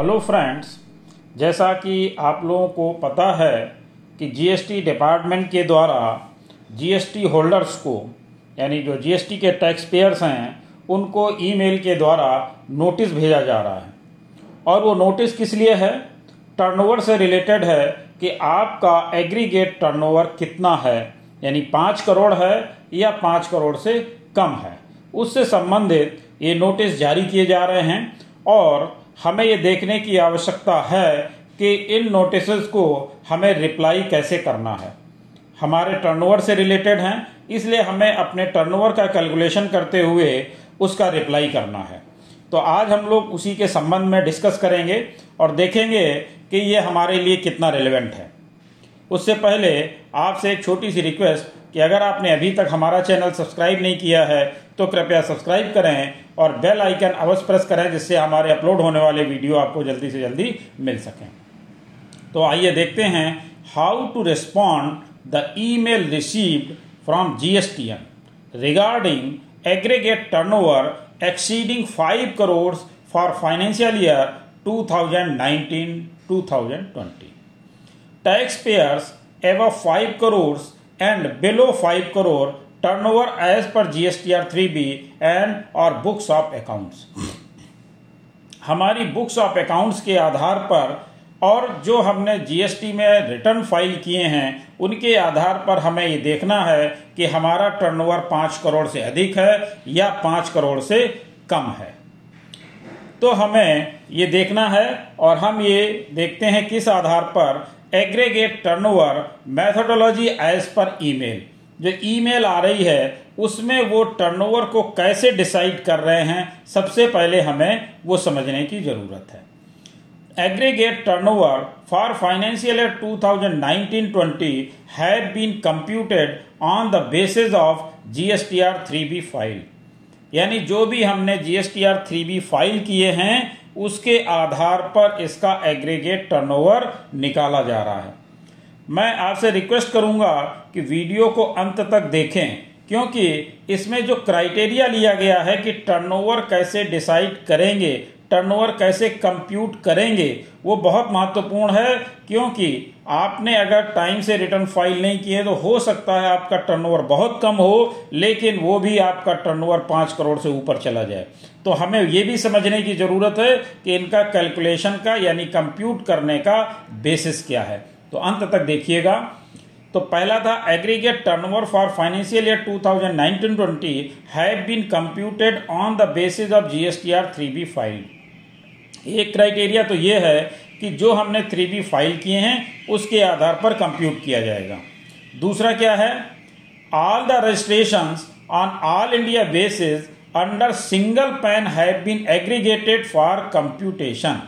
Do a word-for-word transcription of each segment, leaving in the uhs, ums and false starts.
Hello friends, जैसा कि आप लोगों को पता है कि जीएसटी डिपार्टमेंट के द्वारा जीएसटी होल्डर्स को यानी जो जीएसटी के टैक्स पेयर्स हैं उनको ईमेल के द्वारा नोटिस भेजा जा रहा है। और वो नोटिस किस लिए है? टर्नओवर से रिलेटेड है कि आपका एग्रीगेट टर्नओवर कितना है, यानी पाँच करोड़ है या पाँच करोड़ से कम है, उससे संबंधित ये नोटिस जारी किए जा रहे हैं। और हमें ये देखने की आवश्यकता है कि इन नोटिसेस को हमें रिप्लाई कैसे करना है। हमारे टर्नओवर से रिलेटेड हैं, इसलिए हमें अपने टर्नओवर का कैलकुलेशन करते हुए उसका रिप्लाई करना है। तो आज हम लोग उसी के संबंध में डिस्कस करेंगे और देखेंगे कि ये हमारे लिए कितना रिलेवेंट है। उससे पहले आपसे एक छोटी सी रिक्वेस्ट कि अगर आपने अभी तक हमारा चैनल सब्सक्राइब नहीं किया है तो कृपया सब्सक्राइब करें और बेल आइकन अवश्य प्रेस करें, जिससे हमारे अपलोड होने वाले वीडियो आपको जल्दी से जल्दी मिल सकें। तो आइए देखते हैं how to respond the email received from GSTN regarding aggregate turnover exceeding five crores for financial year twenty nineteen twenty twenty. Taxpayers above five crores and below five crore turnover as per G S T R three B and or books of accounts. हमारी books of accounts के आधार पर और जो हमने GST में return file किए हैं उनके आधार पर हमें ये देखना है कि हमारा टर्नओवर पाँच करोड़ से अधिक है या पाँच करोड़ से कम है। तो हमें ये देखना है और हम ये देखते हैं किस आधार पर aggregate turnover methodology as per email, जो ईमेल आ रही है उसमें वो टर्नओवर को कैसे डिसाइड कर रहे हैं, सबसे पहले हमें वो समझने की ज़रूरत है। Aggregate turnover for financial year twenty nineteen twenty have been computed on the basis of G S T R three B file. यानी जो भी हमने G S T R three B file किए हैं उसके आधार पर इसका एग्रीगेट टर्नओवर निकाला जा रहा है। मैं आपसे रिक्वेस्ट करूंगा कि वीडियो को अंत तक देखें, क्योंकि इसमें जो क्राइटेरिया लिया गया है कि टर्नओवर कैसे डिसाइड करेंगे, टर्नओवर कैसे कंप्यूट करेंगे, वो बहुत महत्वपूर्ण है। क्योंकि आपने अगर टाइम से रिटर्न फाइल नहीं किए तो हो सकता है आपका टर्नओवर बहुत कम हो, लेकिन वो भी आपका टर्नओवर पाँच करोड़ से ऊपर चला जाए। तो हमें ये भी समझने की ज़रूरत है कि इनका कैलकुलेशन का यानी कंप्यूट करने का बेसिस क्या है। तो अंत तक देखिएगा। तो पहला था aggregate turnover for financial year twenty nineteen twenty have been computed on the basis of G S T R three B file. एक क्राइटेरिया तो ये है कि जो हमने थ्री बी फाइल किए हैं उसके आधार पर कंप्यूट किया जाएगा। दूसरा क्या है? All the registrations on all India basis under single PAN have been aggregated for computation,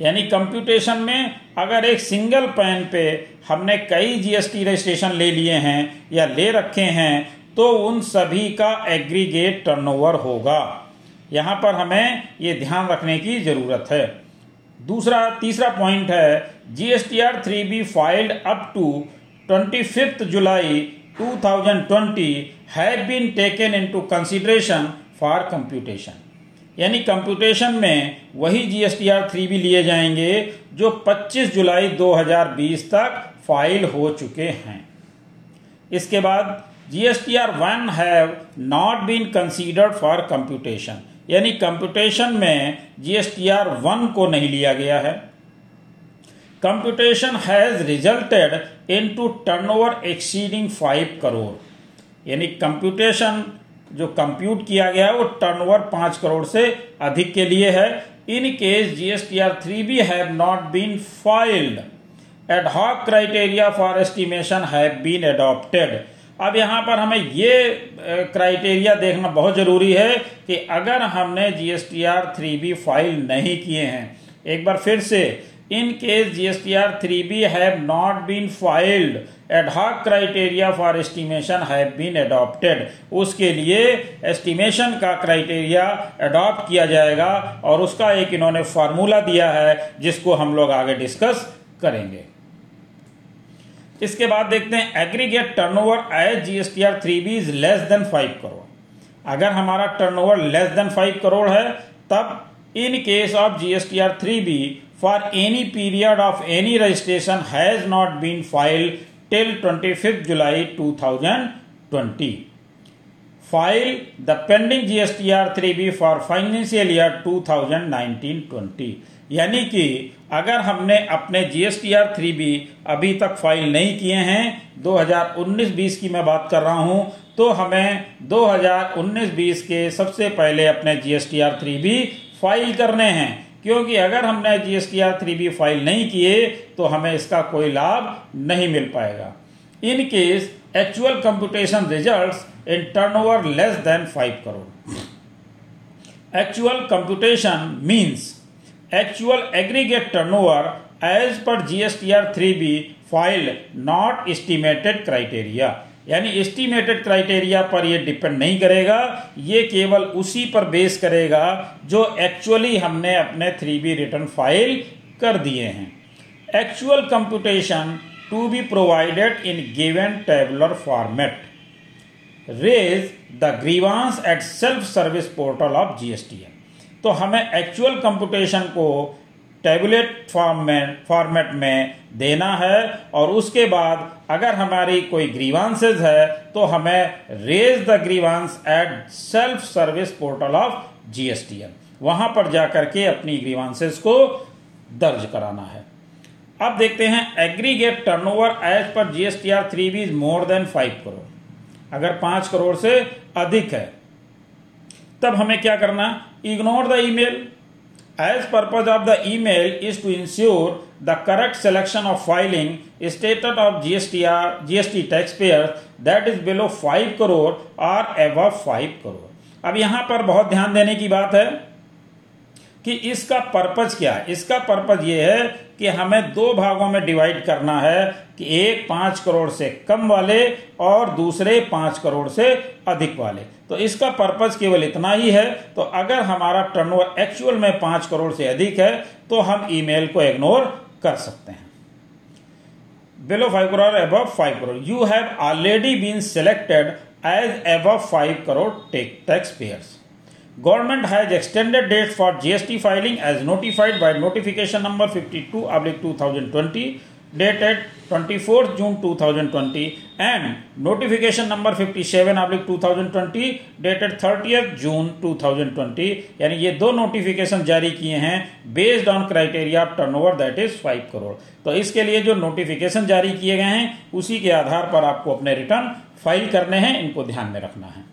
यानी कंप्यूटेशन में अगर एक सिंगल पैन पे हमने कई जीएसटी रजिस्ट्रेशन ले लिए हैं या ले रखे हैं तो उन सभी का एग्रीगेट टर्नओवर होगा। यहाँ पर हमें ये ध्यान रखने की ज़रूरत है। दूसरा तीसरा पॉइंट है G S T R three B filed up to twenty-fifth July twenty twenty have been taken into consideration for computation, यानी कंप्यूटेशन में वही G S T R three B लिए जाएंगे जो पच्चीस जुलाई दो हज़ार बीस तक फाइल हो चुके हैं। इसके बाद G S T R one have not been considered for computation, यानी कंप्यूटेशन में G S T R one को नहीं लिया गया है। Computation has resulted into turnover exceeding five crore, यानी कंप्यूटेशन जो कंप्यूट किया गया है वो टर्नओवर पाँच करोड़ से अधिक के लिए है। In case G S T R three B have not been filed ad hoc criteria for estimation have been adopted. अब यहाँ पर हमें ये क्राइटेरिया देखना बहुत ज़रूरी है कि अगर हमने G S T R three B file नहीं किए हैं, एक बार फिर से in case G S T R three B have not been filed ad hoc criteria for estimation have been adopted, उसके लिए एस्टिमेशन का क्राइटेरिया एडॉप्ट किया जाएगा और उसका एक इन्होंने फार्मूला दिया है जिसको हम लोग आगे डिस्कस करेंगे। इसके बाद देखते हैं aggregate turnover as G S T R three B is less than five crore. अगर हमारा turnover less than five crore है तब in case of G S T R three B for any period of any registration has not been filed till twenty-fifth July two thousand twenty. File the pending G S T R three B for financial year two thousand nineteen twenty. यानी कि अगर हमने अपने G S T R three B अभी तक file नहीं किए हैं, दो हज़ार उन्नीस बीस की मैं बात कर रहा हूं, तो हमें दो हज़ार उन्नीस बीस के सबसे पहले अपने G S T R three B file करने हैं, क्योंकि अगर हमने G S T R three B file नहीं किए तो हमें इसका कोई लाभ नहीं मिल पाएगा. In case actual computation results in turnover less than five crore. Actual computation means actual aggregate turnover as per G S T R three B filed, not estimated criteria. यानी एस्टिमेटेड क्राइटेरिया पर ये depend नहीं करेगा, ये केवल उसी पर base करेगा जो एक्चुअली हमने अपने three B रिटर्न फाइल कर दिए हैं. Actual computation to be provided in given tabular format. Raise the grievance at self-service portal of G S T R. तो हमें actual computation को tabulate format में देना है, और उसके बाद अगर हमारी कोई grievances है तो हमें raise the grievance at self-service portal of G S T R. वहाँ पर जाकर के अपनी grievances को दर्ज कराना है. अब देखते हैं aggregate turnover as per GSTR three B is more than five crore. अगर पांच करोड़ से अधिक है तब हमें क्या करना, ignore the email. As purpose of the email is to ensure the correct selection of filing status of GSTR GST tax payer that is below five crore और एबव फाइव करोड़. अब यहां पर बहुत ध्यान देने की बात है कि इसका पर्पज क्या है. इसका पर्पज ये है कि हमें दो भागों में डिवाइड करना है, कि एक पांच करोड़ से कम वाले और दूसरे पांच करोड़ से अधिक वाले. तो इसका पर्पज केवल इतना ही है. तो अगर हमारा टर्नओवर एक्चुअल में पांच करोड़ से अधिक है तो हम ईमेल को इग्नोर कर सकते हैं. Below five crore above five crore you have already been selected as above five crore tax payers. Government has extended dates for G S T filing as notified by notification number fifty-two slash two thousand twenty dated twenty-fourth June two thousand twenty and notification number fifty-seven slash two thousand twenty dated thirtieth June two thousand twenty. यानी ये दो notification जारी किए हैं based on criteria of turnover that is five crore. तो इसके लिए जो नोटिफिकेशन जारी किए गए हैं उसी के आधार पर आपको अपने रिटर्न फाइल करने हैं, इनको ध्यान में रखना है.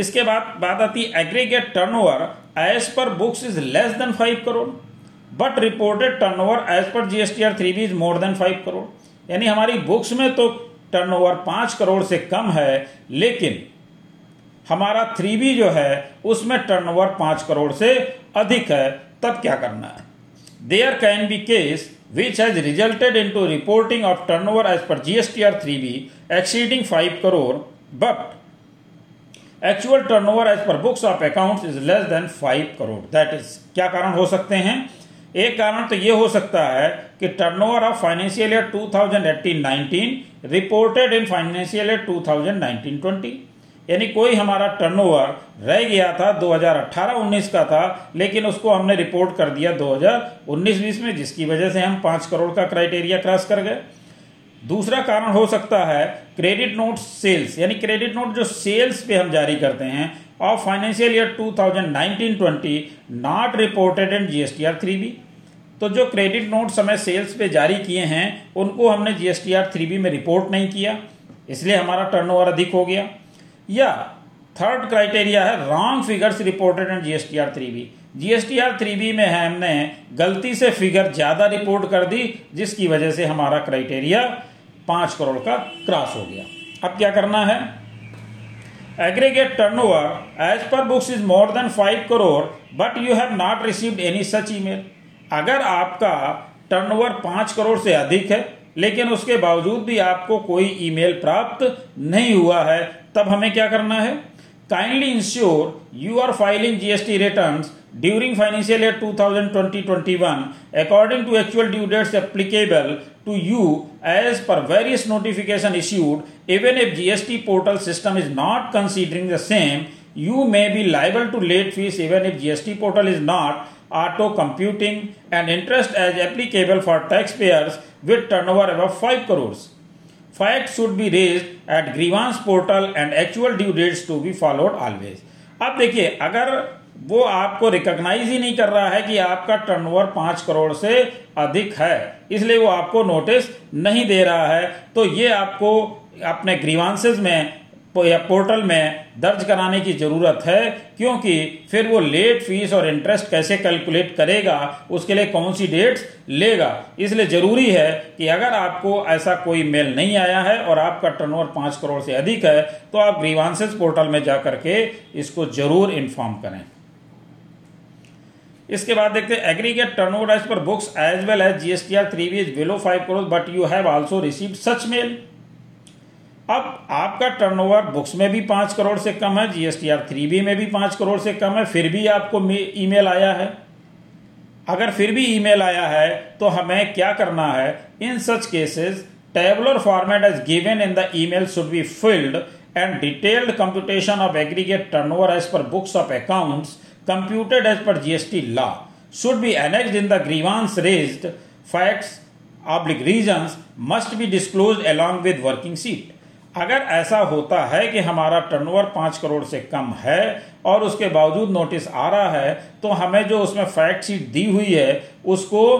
इसके बाद बात आती है aggregate turnover as per books is less than five crore but reported turnover as per GSTR three B is more than five crore. यानी हमारी बुक्स में तो टर्नओवर पांच करोड़ से कम है, लेकिन हमारा थ्री बी जो है उसमें टर्नओवर पांच करोड़ से अधिक है, तब क्या करना है. There can be case which has resulted into reporting of turnover as per G S T R three B exceeding five crore but actual turnover as per books of accounts is less than five crore. That is क्या कारण हो सकते हैं. एक कारण तो ये हो सकता है कि turnover of financial year two thousand eighteen nineteen reported in financial year two thousand nineteen twenty. यानी कोई हमारा टर्नओवर रह गया था दो हज़ार अठारह उन्नीस का था, लेकिन उसको हमने रिपोर्ट कर दिया दो हज़ार उन्नीस बीस में, जिसकी वजह से हम पांच करोड़ का क्राइटेरिया क्रॉस कर गए. दूसरा कारण हो सकता है क्रेडिट नोट सेल्स, यानी क्रेडिट नोट जो सेल्स पे हम जारी करते हैं और financial year two thousand nineteen twenty not reported in GSTR three B. तो जो क्रेडिट नोट्स हमें सेल्स पे जारी किए हैं उनको हमने जीएसटीआर थ्री बी में रिपोर्ट नहीं किया, इसलिए हमारा टर्नओवर अधिक हो गया. या थर्ड क्राइटेरिया है wrong figures reported in GSTR three B. GSTR three B में हमने गलती से फिगर ज्यादा रिपोर्ट कर दी, जिसकी वजह से हमारा क्राइटेरिया पांच करोड़ का क्रॉस हो गया. अब क्या करना है. Aggregate turnover as per books is more than five crore but you have not received any such email. अगर आपका टर्नओवर पांच करोड़ से अधिक है लेकिन उसके बावजूद भी आपको कोई ईमेल प्राप्त नहीं हुआ है, तब हमें क्या करना है. Kindly ensure you are filing G S T returns during financial year twenty twenty to twenty-one according to actual due dates applicable to you as per various notification issued. Even if G S T portal system is not considering the same, you may be liable to late fees even if G S T portal is not auto computing and interest as applicable for taxpayers with turnover above five crores. Facts should be raised at grievance portal and actual due dates to be followed always. अब देखिए, अगर वो आपको recognise ही नहीं कर रहा है कि आपका टर्नओवर पांच करोड़ से अधिक है, इसलिए वो आपको नोटिस नहीं दे रहा है, तो ये आपको अपने ग्रीवांसेस में या पोर्टल में दर्ज कराने की जरूरत है, क्योंकि फिर वो लेट फीस और इंटरेस्ट कैसे कैलकुलेट करेगा, उसके लिए कौन सी डेट्स लेगा। इसलिए जरूरी है कि अगर आपको ऐसा कोई मेल नहीं आया है और आपका टर्नओवर पांच करोड़ से अधिक है, तो आप ग्रीवांसेस पोर्टल में जाकर के इसको जरूर इन्फॉर्म करें। इसके बाद देखते हैं, aggregate turnover as per books as well as GSTR three B is below five crore but you have also received such mail. अब आपका टर्नओवर बुक्स में भी पांच करोड़ से कम है, जीएसटीआर थ्री बी में भी पांच करोड़ से कम है, फिर भी आपको ईमेल आया है। अगर फिर भी ईमेल आया है तो हमें क्या करना है? In such cases tabular format as given in the email should be filled and detailed computation of aggregate turnover as per books of accounts computed as per G S T law should be annexed in the grievance raised. Facts oblique reasons must be disclosed along with working sheet. अगर ऐसा होता है कि हमारा turnover पांच करोड़ से कम है और उसके बावजूद नोटिस आ रहा है, तो हमें जो उसमें फैक्ट शीट दी हुई है, उसको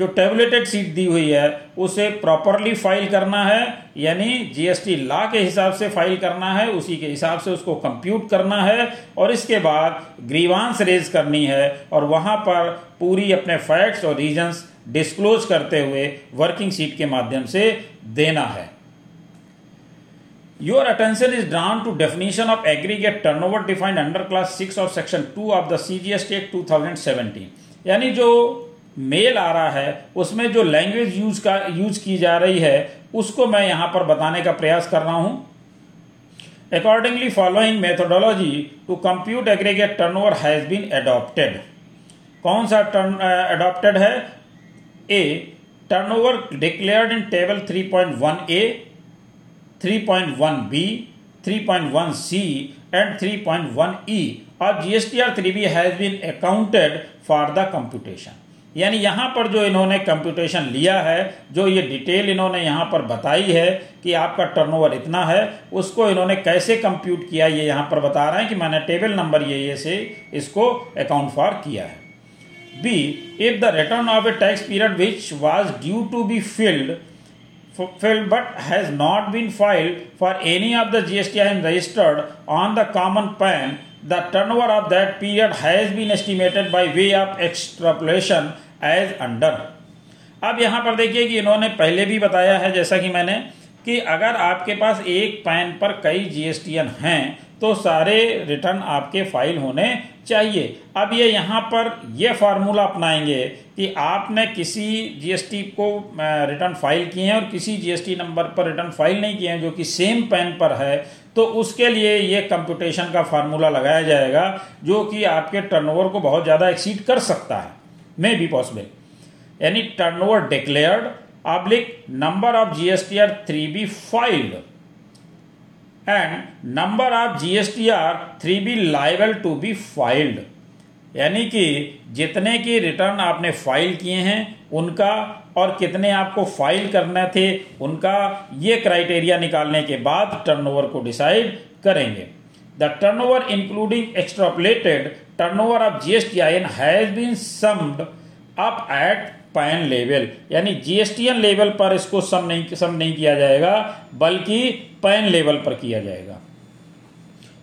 जो टेबुलेटेड शीट दी हुई है, उसे प्रॉपरली फाइल करना है, यानी जीएसटी लॉ के हिसाब से फाइल करना है, उसी के हिसाब से उसको कंप्यूट करना है और इसके बाद ग्रीवांस रेज करनी है और वहां पर पूरी अपने फैक्ट्स और रीजंस डिस्क्लोज करते हुए वर्किंग शीट के माध्यम से देना है। Your attention is drawn to definition of aggregate turnover defined under clause six of section two of the CGST act two thousand seventeen. यानी जो मेल आ रहा है उसमें जो लैंग्वेज यूज का यूज की जा रही है, उसको मैं यहां पर बताने का प्रयास कर रहा हूं। Accordingly following methodology to compute aggregate turnover has been adopted. कौन सा टर्न एडॉप्टेड है? A, turnover declared in table three point one A, three point one B, three point one C and three point one E और GSTR three B has been accounted for the computation. यानी यहाँ पर जो इन्होंने computation लिया है, जो ये डिटेल इन्होंने यहाँ पर बताई है कि आपका टर्नओवर इतना है, उसको इन्होंने कैसे कंप्यूट किया, ये यहाँ पर बता रहे हैं कि मैंने टेबल नंबर ये ये से इसको अकाउंट फॉर किया है। B, if the return of a tax period which was due to be filed filed but has not been filed for any of the GSTIN registered on the common PAN, the turnover of that period has been estimated by way of extrapolation as under. अब यहाँ पर देखिए कि इन्होंने पहले भी बताया है, जैसा कि मैंने, कि अगर आपके पास एक पैन पर कई जीएसटीएन हैं तो सारे रिटर्न आपके फाइल होने चाहिए। अब ये यहाँ पर ये फार्मूला अपनाएंगे कि आपने किसी जीएसटी को रिटर्न फाइल किए हैं और किसी जीएसटी नंबर पर रिटर्न फाइल नहीं किए हैं, जो कि सेम पैन पर है, तो उसके लिए ये कंप्यूटेशन का फार्मूला लगाया जाएगा, जो कि आपके टर्नओवर को बहुत ज़्यादा एक्सीड कर सकता है, मे बी पॉसिबल। यानी turnover declared oblique number of GSTR three B filed and number of GSTR three B liable to be filed. यानी कि जितने की रिटर्न आपने फाइल किए हैं उनका और कितने आपको फाइल करने थे उनका, ये क्राइटेरिया निकालने के बाद टर्नओवर को डिसाइड करेंगे। The turnover including extrapolated turnover of GSTIN has been summed up at PAN level. यानी जीएसटीएन लेवल पर इसको सम नहीं सम नहीं किया जाएगा, बल्कि पैन लेवल पर किया जाएगा।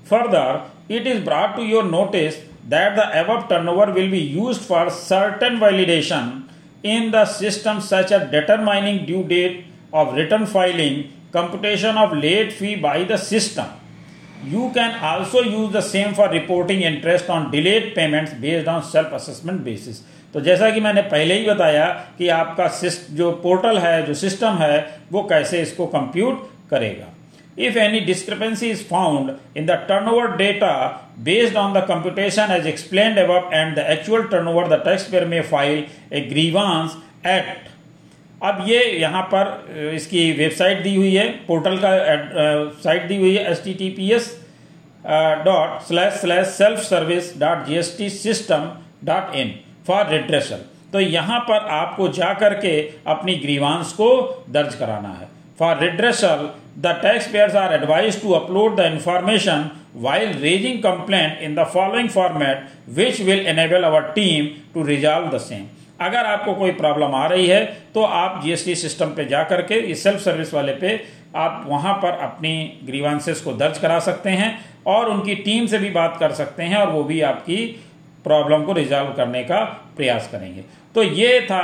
Further, it is brought to your notice that the above turnover will be used for certain validation in the system such as determining due date of return filing, computation of late fee by the system. You can also use the same for reporting interest on delayed payments based on self assessment basis. तो जैसा कि मैंने पहले ही बताया कि आपका जो portal है, जो सिस्टम है, वो कैसे इसको कंप्यूट करेगा। If any discrepancy is found in the turnover data based on the computation as explained above and the actual turnover, the taxpayer may file a grievance at. अब ये यहाँ पर इसकी वेबसाइट दी हुई है, पोर्टल का साइट दी हुई है, H T T P S dot slash slash self service dot gst system dot in for redressal। तो यहाँ पर आपको जा करके अपनी ग्रीवांस को दर्ज कराना है। For redressal the taxpayers are advised to upload the information while raising complaint in the following format which will enable our team to resolve the same। अगर आपको कोई प्रॉब्लम आ रही है तो आप जीएसटी सिस्टम पे जा करके इस सेल्फ सर्विस वाले पे आप वहाँ पर अपनी ग्रीवांसेस को दर्ज करा सकते हैं और उनकी टीम से भी बात कर सकते हैं और वो भी आपकी प्रॉब्लम को रिजॉल्व करने का प्रयास करेंगे। तो ये था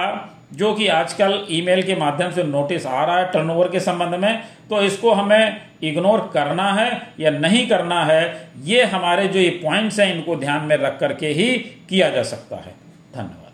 जो कि आजकल ईमेल के माध्यम से नोटिस आ रहा है टर्नओवर के संबंध में, तो इसको हमें इग्नोर करना है या नहीं करना है, ये हमारे जो ये पॉइंट्स हैं इनको ध्यान में रख करके ही किया जा सकता है। धन्यवाद।